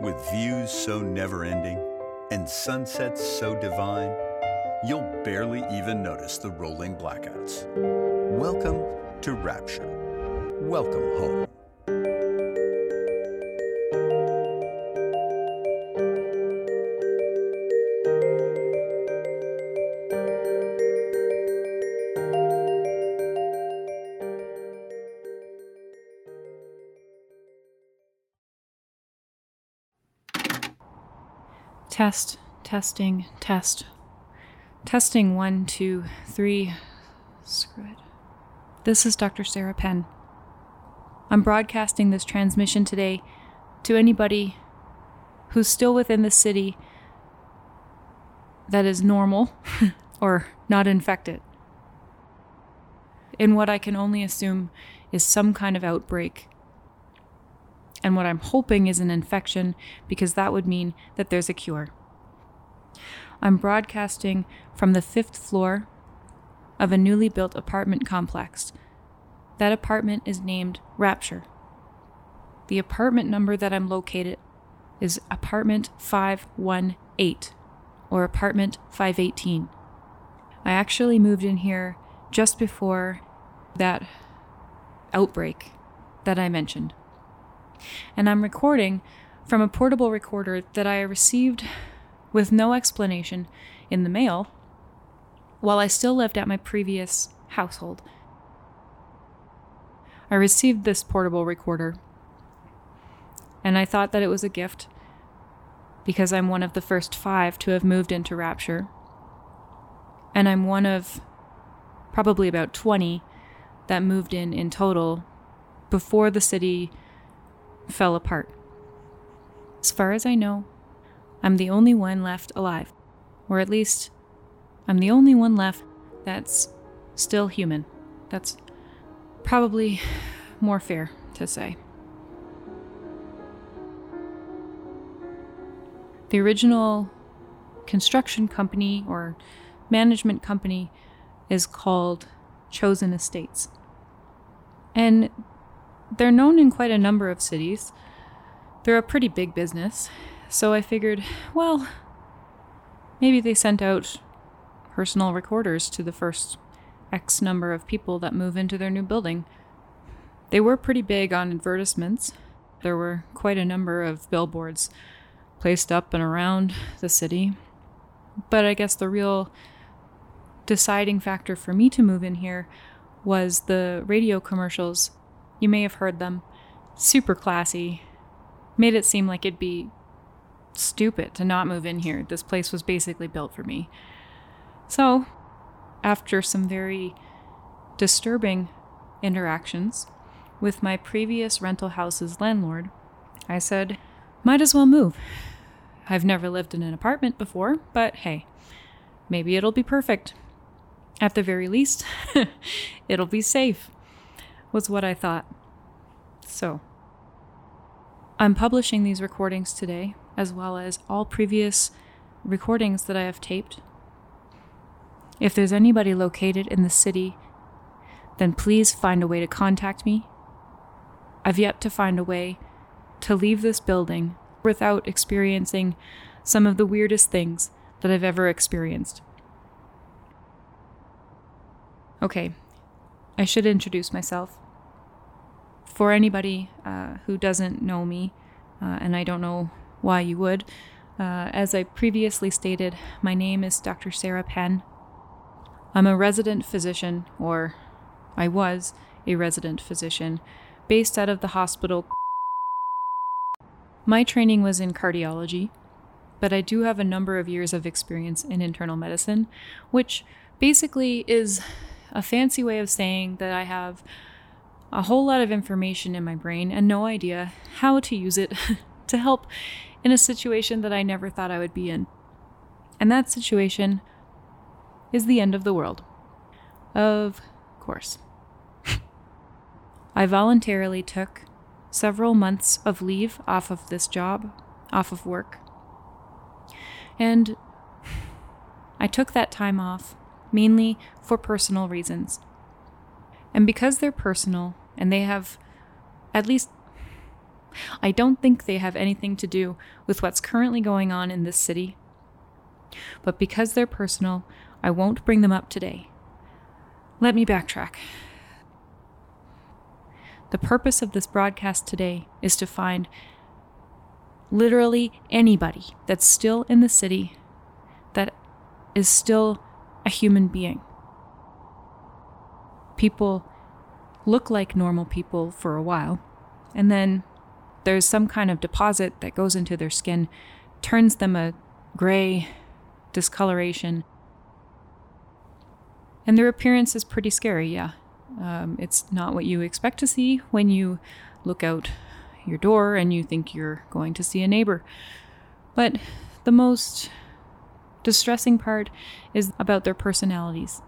With views so never-ending and sunsets so divine, you'll barely even notice the rolling blackouts. Welcome to Rapture. Welcome home. Test, testing, test. Testing 1, 2, 3. Screw it. This is Dr. Sarah Penn. I'm broadcasting this transmission today to anybody who's still within the city that is normal or not infected, in what I can only assume is some kind of outbreak. And what I'm hoping is an infection, because that would mean that there's a cure. I'm broadcasting from the 5th floor of a newly built apartment complex. That apartment is named Rapture. The apartment number that I'm located is apartment 518, or apartment 518. I actually moved in here just before that outbreak that I mentioned. And I'm recording from a portable recorder that I received with no explanation in the mail while I still lived at my previous household. I received this portable recorder, and I thought that it was a gift because I'm one of the first 5 to have moved into Rapture, and I'm one of probably about 20 that moved in total before the city fell apart. As far as I know, I'm the only one left alive, or at least I'm the only one left that's still human. That's probably more fair to say. The original construction company or management company is called Chosen Estates. And they're known in quite a number of cities. They're a pretty big business, so I figured, well, maybe they sent out personal recorders to the first X number of people that move into their new building. They were pretty big on advertisements. There were quite a number of billboards placed up and around the city. But I guess the real deciding factor for me to move in here was the radio commercials. You may have heard them. Super classy. Made it seem like it'd be stupid to not move in here. This place was basically built for me. So, after some very disturbing interactions with my previous rental house's landlord, I said, might as well move. I've never lived in an apartment before, but hey, maybe it'll be perfect. At the very least, it'll be safe, was what I thought. So, I'm publishing these recordings today, as well as all previous recordings that I have taped. If there's anybody located in the city, then please find a way to contact me. I've yet to find a way to leave this building without experiencing some of the weirdest things that I've ever experienced. Okay. I should introduce myself. For anybody who doesn't know me, and I don't know why you would, as I previously stated, my name is Dr. Sarah Penn. I'm a resident physician, or I was a resident physician, based out of the hospital. My training was in cardiology, but I do have a number of years of experience in internal medicine, which basically is a fancy way of saying that I have a whole lot of information in my brain and no idea how to use it to help in a situation that I never thought I would be in. And that situation is the end of the world. Of course. I voluntarily took several months of leave off of this job, off of work. And I took that time off mainly for personal reasons. And because they're personal and they have at least I don't think they have anything to do with what's currently going on in this city. But because they're personal, I won't bring them up today. Let me backtrack. The purpose of this broadcast today is to find literally anybody that's still in the city that is still a human being. People look like normal people for a while, and then there's some kind of deposit that goes into their skin, turns them a gray discoloration, and their appearance is pretty scary, yeah. It's not what you expect to see when you look out your door and you think you're going to see a neighbor. But the most distressing part is about their personalities.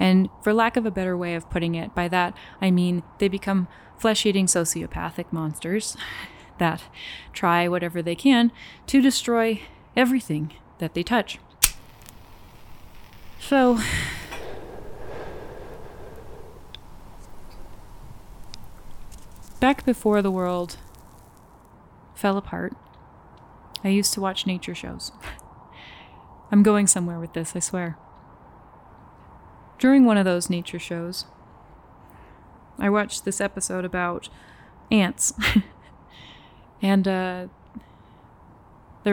And for lack of a better way of putting it, by that I mean they become flesh-eating sociopathic monsters that try whatever they can to destroy everything that they touch. So back before the world fell apart, I used to watch nature shows. I'm going somewhere with this, I swear. During one of those nature shows, I watched this episode about ants. And there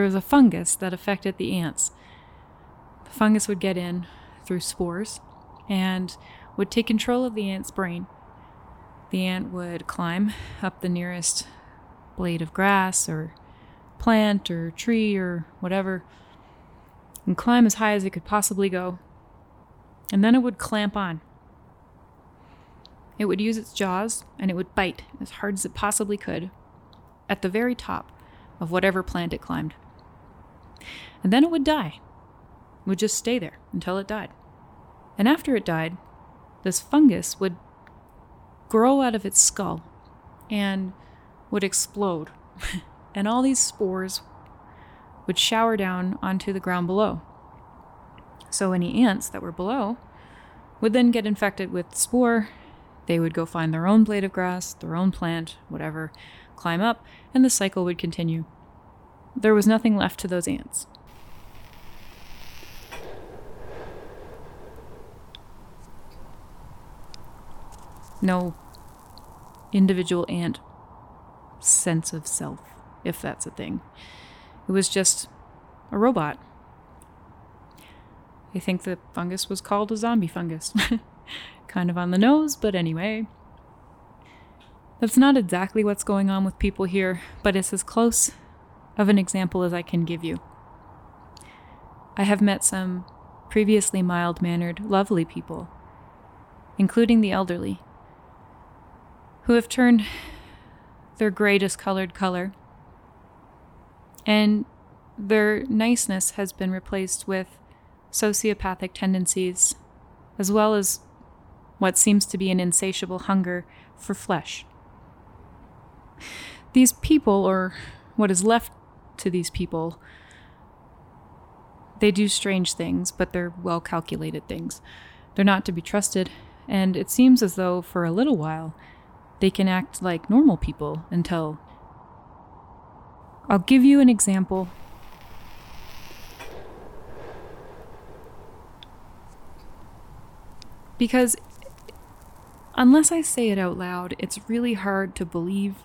was a fungus that affected the ants. The fungus would get in through spores and would take control of the ant's brain. The ant would climb up the nearest blade of grass or plant or tree or whatever and climb as high as it could possibly go. And then it would clamp on. It would use its jaws and it would bite as hard as it possibly could at the very top of whatever plant it climbed. And then it would die. It would just stay there until it died. And after it died, this fungus would grow out of its skull and would explode. And all these spores would shower down onto the ground below. So any ants that were below would then get infected with the spore. They would go find their own blade of grass, their own plant, whatever, climb up, and the cycle would continue. There was nothing left to those ants. No individual ant sense of self, if that's a thing. It was just a robot. I think the fungus was called a zombie fungus. Kind of on the nose, but anyway. That's not exactly what's going on with people here, but it's as close of an example as I can give you. I have met some previously mild-mannered, lovely people, including the elderly, who have turned their gray discolored color, and their niceness has been replaced with sociopathic tendencies, as well as what seems to be an insatiable hunger for flesh. These people, or what is left to these people, they do strange things, but they're well-calculated things. They're not to be trusted, and it seems as though for a little while they can act like normal people until... I'll give you an example. Because unless I say it out loud, it's really hard to believe.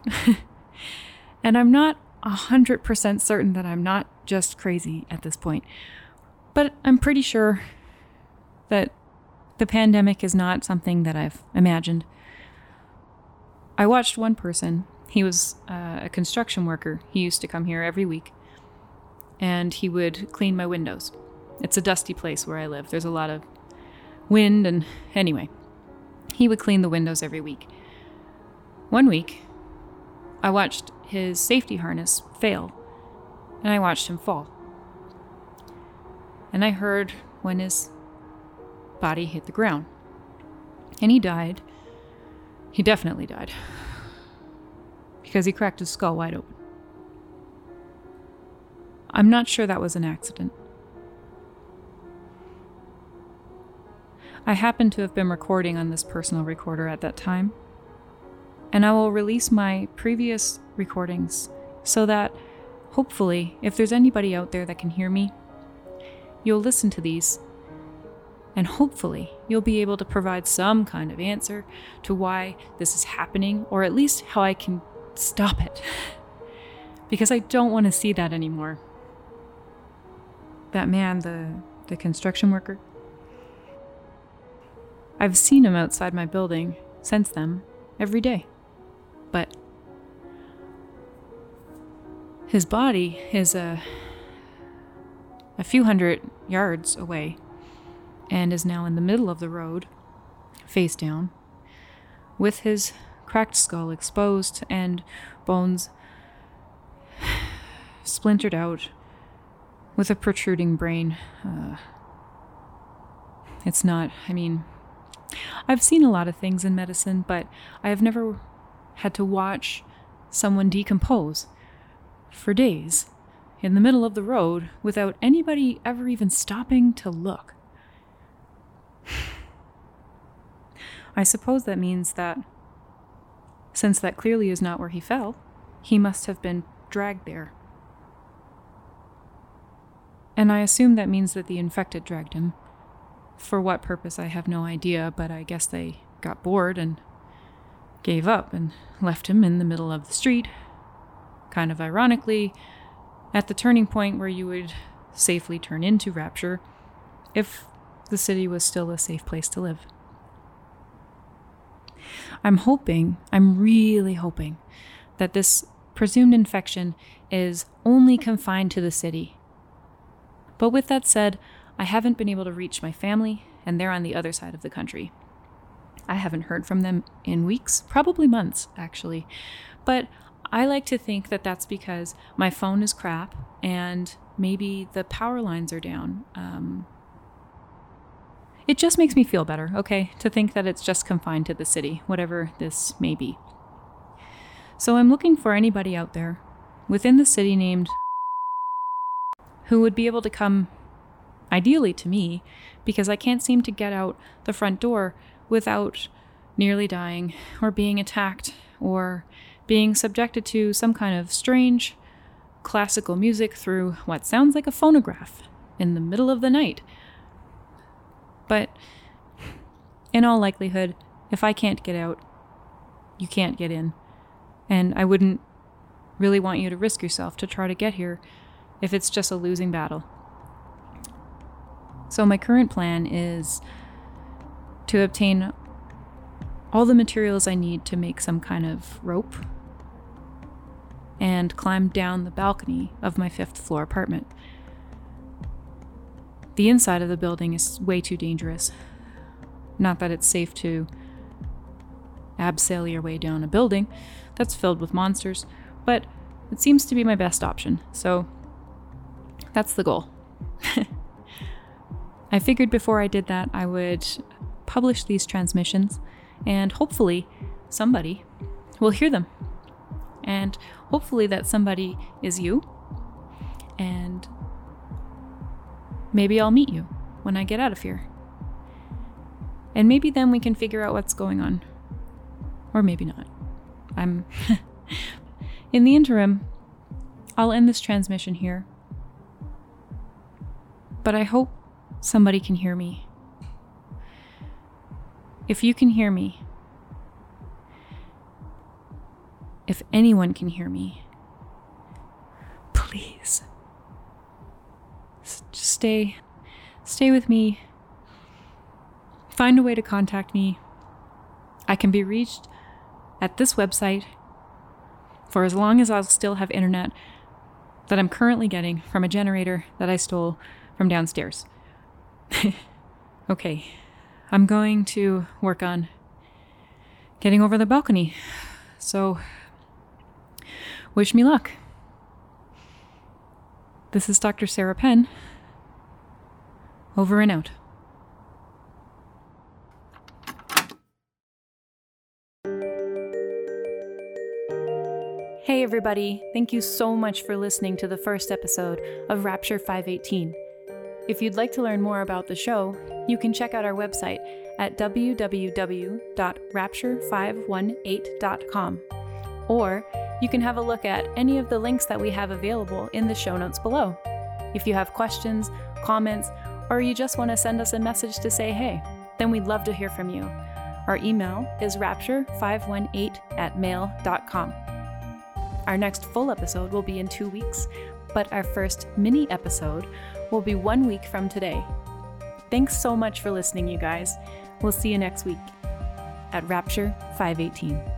And I'm not 100% certain that I'm not just crazy at this point. But I'm pretty sure that the pandemic is not something that I've imagined. I watched one person. He was a construction worker. He used to come here every week. And he would clean my windows. It's a dusty place where I live. There's a lot of wind, and anyway, he would clean the windows every week. One week, I watched his safety harness fail, and I watched him fall. And I heard when his body hit the ground. And he died. He definitely died. Because he cracked his skull wide open. I'm not sure that was an accident. I happened to have been recording on this personal recorder at that time, and I will release my previous recordings so that hopefully, if there's anybody out there that can hear me, you'll listen to these, and hopefully you'll be able to provide some kind of answer to why this is happening, or at least how I can stop it, because I don't want to see that anymore. That man, the construction worker, I've seen him outside my building since then, every day. But his body is a few hundred yards away and is now in the middle of the road, face down, with his cracked skull exposed and bones splintered out with a protruding brain. I've seen a lot of things in medicine, but I have never had to watch someone decompose for days in the middle of the road without anybody ever even stopping to look. I suppose that means that, since that clearly is not where he fell, he must have been dragged there. And I assume that means that the infected dragged him. For what purpose, I have no idea, but I guess they got bored and gave up and left him in the middle of the street, kind of ironically, at the turning point where you would safely turn into Rapture, if the city was still a safe place to live. I'm really hoping, that this presumed infection is only confined to the city. But with that said, I haven't been able to reach my family, and they're on the other side of the country. I haven't heard from them in weeks, probably months, actually. But I like to think that that's because my phone is crap, and maybe the power lines are down. It just makes me feel better, okay, to think that it's just confined to the city, whatever this may be. So I'm looking for anybody out there within the city named who would be able to come, ideally to me, because I can't seem to get out the front door without nearly dying or being attacked or being subjected to some kind of strange classical music through what sounds like a phonograph in the middle of the night. But in all likelihood, if I can't get out, you can't get in. And I wouldn't really want you to risk yourself to try to get here if it's just a losing battle. So my current plan is to obtain all the materials I need to make some kind of rope and climb down the balcony of my 5th floor apartment. The inside of the building is way too dangerous. Not that it's safe to abseil your way down a building that's filled with monsters, but it seems to be my best option, so that's the goal. I figured before I did that, I would publish these transmissions, and hopefully somebody will hear them. And hopefully that somebody is you, and maybe I'll meet you when I get out of here. And maybe then we can figure out what's going on. Or maybe not. In the interim, I'll end this transmission here. But I hope somebody can hear me. If you can hear me, if anyone can hear me, please stay with me. Find a way to contact me. I can be reached at this website for as long as I'll still have internet that I'm currently getting from a generator that I stole from downstairs. Okay, I'm going to work on getting over the balcony, so wish me luck. This is Dr. Sarah Penn, over and out. Hey everybody, thank you so much for listening to the first episode of Rapture 518. If you'd like to learn more about the show, you can check out our website at www.rapture518.com, or you can have a look at any of the links that we have available in the show notes below. If you have questions, comments, or you just want to send us a message to say hey, then we'd love to hear from you. Our email is rapture518@mail.com. Our next full episode will be in 2 weeks, but our first mini episode will be 1 week from today. Thanks so much for listening, you guys. We'll see you next week at Rapture 518.